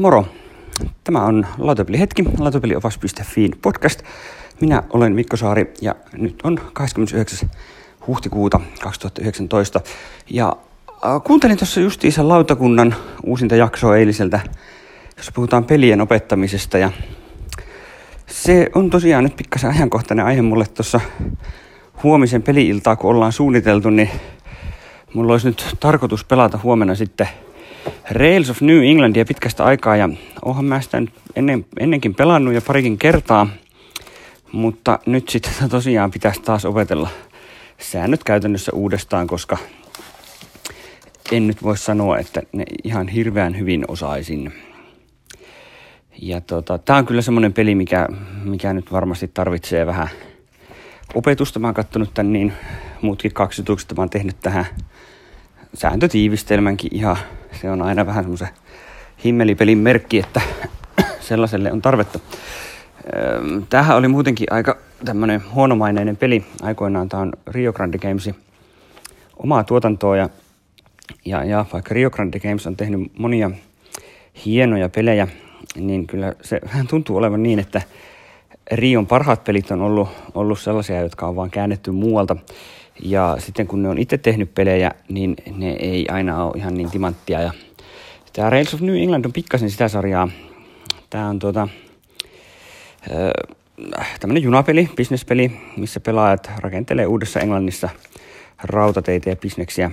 Moro! Tämä on Lautapeli Hetki, lautapeliopas.fi podcast. Minä olen Mikko Saari ja nyt on 29. huhtikuuta 2019. Ja kuuntelin tuossa justiinsa lautakunnan uusinta jaksoa eiliseltä, jossa puhutaan pelien opettamisesta. Ja se on tosiaan nyt pikkasen ajankohtainen aihe mulle tuossa huomisen peli-iltaa, kun ollaan suunniteltu, niin mulla olisi nyt tarkoitus pelata huomenna sitten Rails of New Englandia pitkästä aikaa, ja oonhan mä sitä nyt ennenkin pelannut ja parikin kertaa, mutta nyt sitten tosiaan pitäisi taas opetella säännöt käytännössä uudestaan, koska en nyt voi sanoa, että ne ihan hirveän hyvin osaisin. Ja tää on kyllä semmoinen peli, mikä nyt varmasti tarvitsee vähän opetusta. Mä oon kattonut tän niin muutkin kaksi jutukset, mä oon tehnyt tähän sääntötiivistelmänkin ihan. Se on aina vähän semmoisen himmelipelin merkki, että sellaiselle on tarvetta. Tämähän oli muutenkin aika tämmöinen huonomaineinen peli. Aikoinaan tämä on Rio Grande Gamesin omaa tuotantoa. Ja vaikka Rio Grande Games on tehnyt monia hienoja pelejä, niin kyllä se vähän tuntuu olevan niin, että Rion parhaat pelit on ollut sellaisia, jotka on vaan käännetty muualta. Ja sitten kun ne on itse tehnyt pelejä, niin ne ei aina ole ihan niin timanttia. Ja tämä Rails of New England on pikkasen sitä sarjaa. Tämä on tämmöinen junapeli, bisnespeli, missä pelaajat rakentelee Uudessa Englannissa rautateitä ja bisneksiä.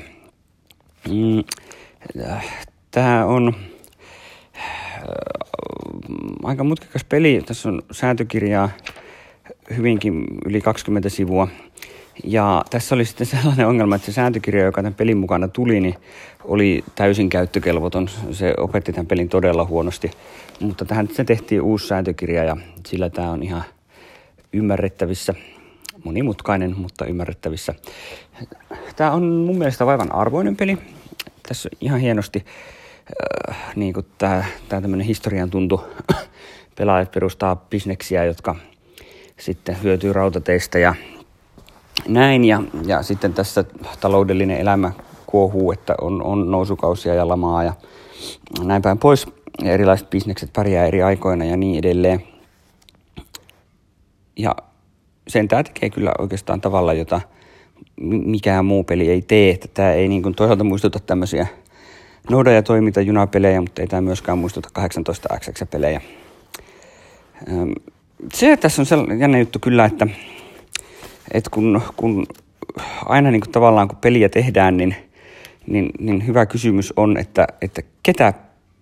Tämä on aika mutkikas peli. Tässä on sääntökirjaa hyvinkin yli 20 sivua. Ja tässä oli sitten sellainen ongelma, että se sääntökirja, joka tämän pelin mukana tuli, niin oli täysin käyttökelvoton. Se opetti tämän pelin todella huonosti, mutta tähän se tehtiin uusi sääntökirja ja sillä tämä on ihan ymmärrettävissä. Monimutkainen, mutta ymmärrettävissä. Tämä on mun mielestä vaivan arvoinen peli. Tässä on ihan hienosti niin kuin tämä tämmöinen historian tuntu. Pelaajat perustaa bisneksiä, jotka sitten hyötyy rautateistä ja näin, ja sitten tässä taloudellinen elämä kuohuu, että on nousukausia ja lamaa ja näin päin pois. Ja erilaiset bisnekset pärjää eri aikoina ja niin edelleen. Ja sen tämä tekee kyllä oikeastaan tavalla, jota mikään muu peli ei tee. Että tämä ei niin kuin toisaalta muistuta tämmöisiä nouda- ja toimintajunapelejä, mutta ei tämä myöskään muistuta 18XX-pelejä. Se tässä on sellainen jännä juttu kyllä, että kun aina niin kuin tavallaan kun peliä tehdään, niin hyvä kysymys on, että ketä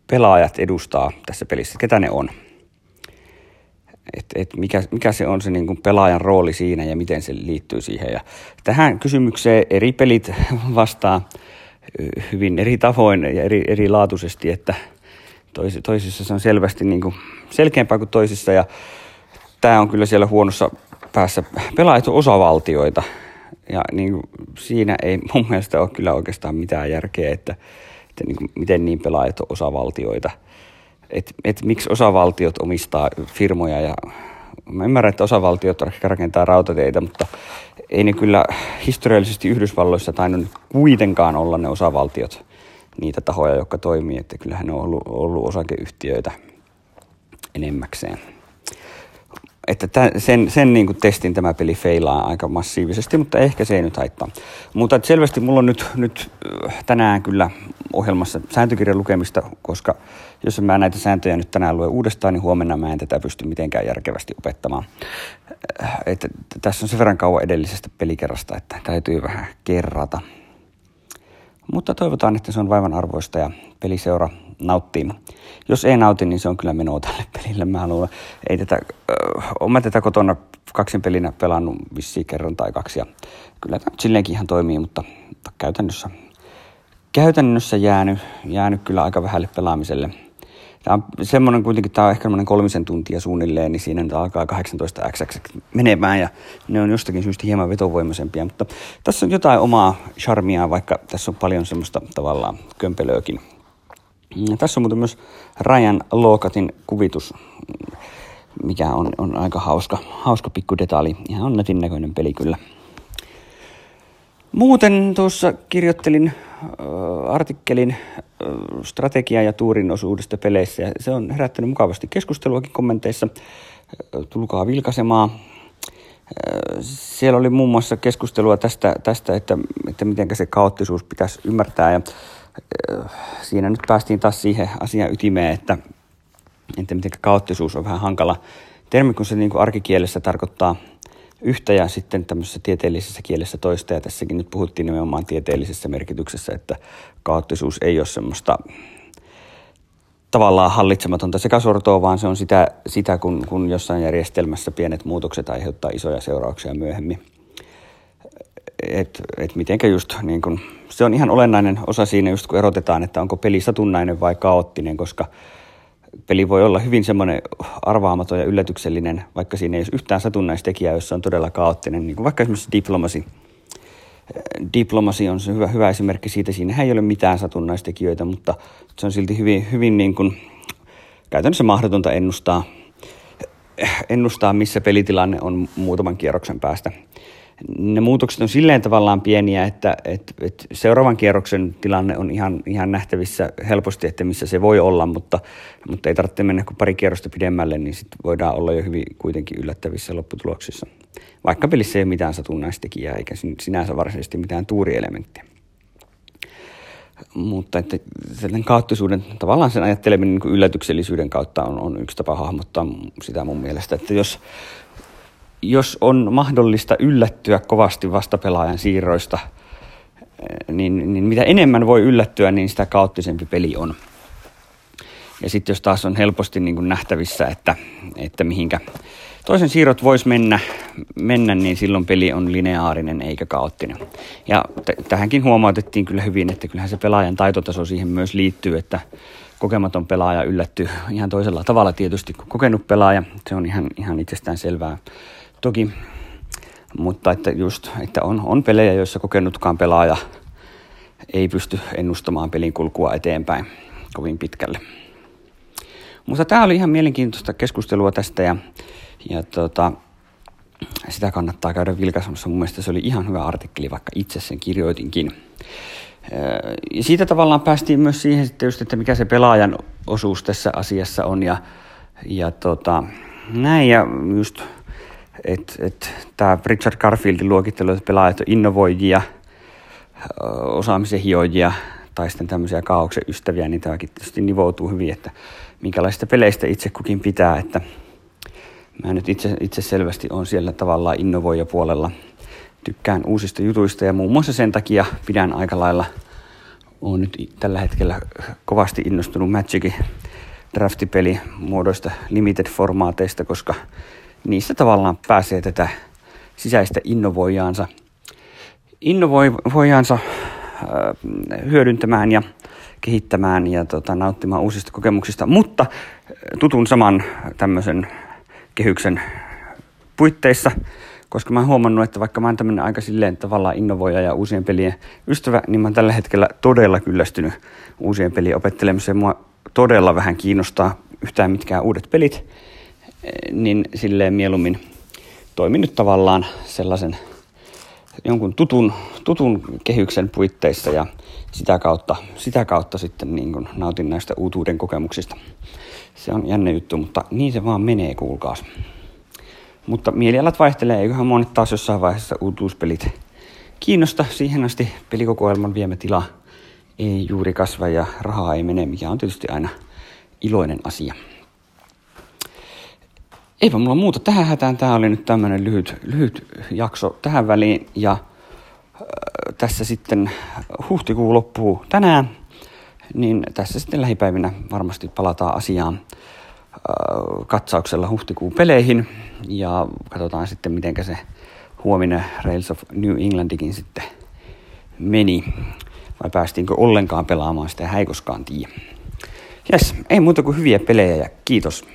pelaajat edustaa tässä pelissä, ketä ne on. Et mikä se on se niin kuin pelaajan rooli siinä ja miten se liittyy siihen. Ja tähän kysymykseen eri pelit vastaa hyvin eri tavoin ja eri laatuisesti, että toisissa se on selvästi niin kuin selkeämpää kuin toisissa. Ja tämä on kyllä siellä huonossa päässä. Pelaajat on osavaltioita ja niin siinä ei mun mielestä ole kyllä oikeastaan mitään järkeä, että niin kuin, miten niin pelaajat on osavaltioita. Et miksi osavaltiot omistaa firmoja ja mä ymmärrän, että osavaltiot rakentaa rautateitä, mutta ei ne kyllä historiallisesti Yhdysvalloissa tainnut kuitenkaan olla ne osavaltiot niitä tahoja, jotka toimii, että kyllähän ne on ollut osakeyhtiöitä enemmäkseen. Että sen niin kuin testin tämä peli feilaa aika massiivisesti, mutta ehkä se ei nyt haittaa. Mutta selvästi mulla on nyt tänään kyllä ohjelmassa sääntökirjan lukemista, koska jos mä näitä sääntöjä nyt tänään luen uudestaan, niin huomenna mä en tätä pysty mitenkään järkevästi opettamaan. Että tässä on sen verran kauan edellisestä pelikerrasta, että täytyy vähän kerrata. Mutta toivotaan, että se on vaivan arvoista ja peliseura nauttii. Jos ei nauti, niin se on kyllä menoa tälle pelille. Mä luulen, olen mä tätä kotona kaksin pelinä pelannut vissiin kerran tai kaksi. Ja kyllä tämä silleenkin ihan toimii, mutta käytännössä jäänyt kyllä aika vähälle pelaamiselle. Tämä on semmoinen kuitenkin, tämä on ehkä kolmisen tuntia suunnilleen, niin siinä nyt alkaa 18XX menemään ja ne on jostakin syystä hieman vetovoimaisempia, mutta tässä on jotain omaa charmia, vaikka tässä on paljon semmoista tavallaan kömpelöäkin. Ja tässä on muuten myös Ryan Lokatin kuvitus, mikä on aika hauska pikku detalji. Ihan nätin näköinen peli kyllä. Muuten tuossa kirjoittelin artikkelin strategia- ja tuurinosuudesta peleissä, ja se on herättänyt mukavasti keskusteluakin kommenteissa. Tulkaa vilkaisemaan. Siellä oli muun muassa keskustelua tästä että miten se kaoottisuus pitäisi ymmärtää, ja siinä nyt päästiin taas siihen asian ytimeen, että miten kaoottisuus on vähän hankala termi, kun se niin kuin arkikielessä tarkoittaa yhtä ja sitten tämmöisessä tieteellisessä kielessä toista, ja tässäkin nyt puhuttiin nimenomaan tieteellisessä merkityksessä, että kaoottisuus ei ole semmoista tavallaan hallitsematonta sekasortoa, vaan se on sitä kun jossain järjestelmässä pienet muutokset aiheuttaa isoja seurauksia myöhemmin. Et mitenkä just niin kun, se on ihan olennainen osa siinä just kun erotetaan, että onko peli satunnainen vai kaoottinen, koska peli voi olla hyvin semmoinen arvaamaton ja yllätyksellinen, vaikka siinä ei ole yhtään satunnaistekijää, jossa on todella kaoottinen, niin kuin vaikka esimerkiksi Diplomacy. Diplomacy on se hyvä esimerkki siitä. Siinähän ei ole mitään satunnaistekijöitä, mutta se on silti hyvin, hyvin niin kuin käytännössä mahdotonta ennustaa, missä pelitilanne on muutaman kierroksen päästä. Ne muutokset on silleen tavallaan pieniä, että seuraavan kierroksen tilanne on ihan nähtävissä helposti, että missä se voi olla, mutta ei tarvitse mennä kuin pari kierrosta pidemmälle, niin sitten voidaan olla jo hyvin kuitenkin yllättävissä lopputuloksissa. Vaikka pelissä ei ole mitään satunnaistekijää eikä sinänsä varsinaisesti mitään tuurielementtiä. Mutta että sen kaoottisuuden, tavallaan sen ajatteleminen niin kuin yllätyksellisyyden kautta on yksi tapa hahmottaa sitä mun mielestä, että jos on mahdollista yllättyä kovasti vastapelaajan siirroista, niin mitä enemmän voi yllättyä, niin sitä kaoottisempi peli on. Ja sitten jos taas on helposti niin kuin nähtävissä, että mihinkä toisen siirrot voisi mennä, niin silloin peli on lineaarinen eikä kaoottinen. Ja tähänkin huomautettiin kyllä hyvin, että kyllähän se pelaajan taitotaso siihen myös liittyy, että kokematon pelaaja yllättyy ihan toisella tavalla tietysti kuin kokenut pelaaja. Se on ihan itsestään selvää. Toki, mutta että just, että on pelejä, joissa kokenutkaan pelaaja ei pysty ennustamaan pelin kulkua eteenpäin kovin pitkälle. Mutta tämä oli ihan mielenkiintoista keskustelua tästä ja sitä kannattaa käydä vilkaisemassa. Mun mielestä se oli ihan hyvä artikkeli, vaikka itse sen kirjoitinkin. Ja siitä tavallaan päästiin myös siihen sitten just, että mikä se pelaajan osuus tässä asiassa on näin ja just että tämä Richard Garfieldin luokittelu, että pelaajat on innovoijia, osaamisen hiojia tai sitten tämmöisiä kaaoksen ystäviä, niin tämäkin tietysti nivoutuu hyvin, että minkälaisista peleistä itse kukin pitää. Että mä nyt itse selvästi olen siellä tavallaan innovoijapuolella. Tykkään uusista jutuista ja muun muassa sen takia pidän aika lailla, olen nyt tällä hetkellä kovasti innostunut Magicin draftipeli muodoista limited-formaateista, koska niissä tavallaan pääsee tätä sisäistä innovoijaansa hyödyntämään ja kehittämään ja nauttimaan uusista kokemuksista, mutta tutun saman tämmöisen kehyksen puitteissa, koska mä oon huomannut, että vaikka mä oon tämmöinen aika silleen tavallaan innovoija ja uusien pelien ystävä, niin mä oon tällä hetkellä todella kyllästynyt uusien pelien opettelemiseen. Mua todella vähän kiinnostaa yhtään mitkään uudet pelit, niin silleen mieluummin toimin nyt tavallaan sellaisen jonkun tutun kehyksen puitteissa ja sitä kautta sitten niin kun nautin näistä uutuuden kokemuksista. Se on jännä juttu, mutta niin se vaan menee, kuulkaas. Mutta mielialat vaihtelee, eiköhän monet taas jossain vaiheessa uutuuspelit kiinnosta. Siihen asti pelikokoelman viemä tila ei juuri kasva ja rahaa ei mene, mikä on tietysti aina iloinen asia. Eipä mulla muuta tähän hätään. Tämä oli nyt tämmöinen lyhyt jakso tähän väliin ja tässä sitten huhtikuun loppuu tänään, niin tässä sitten lähipäivinä varmasti palataan asiaan katsauksella huhtikuun peleihin ja katsotaan sitten mitenkä se huominen Rails of New Englandikin sitten meni vai päästiinkö ollenkaan pelaamaan sitä, ei koskaan tiedä. Jes, ei muuta kuin hyviä pelejä ja kiitos.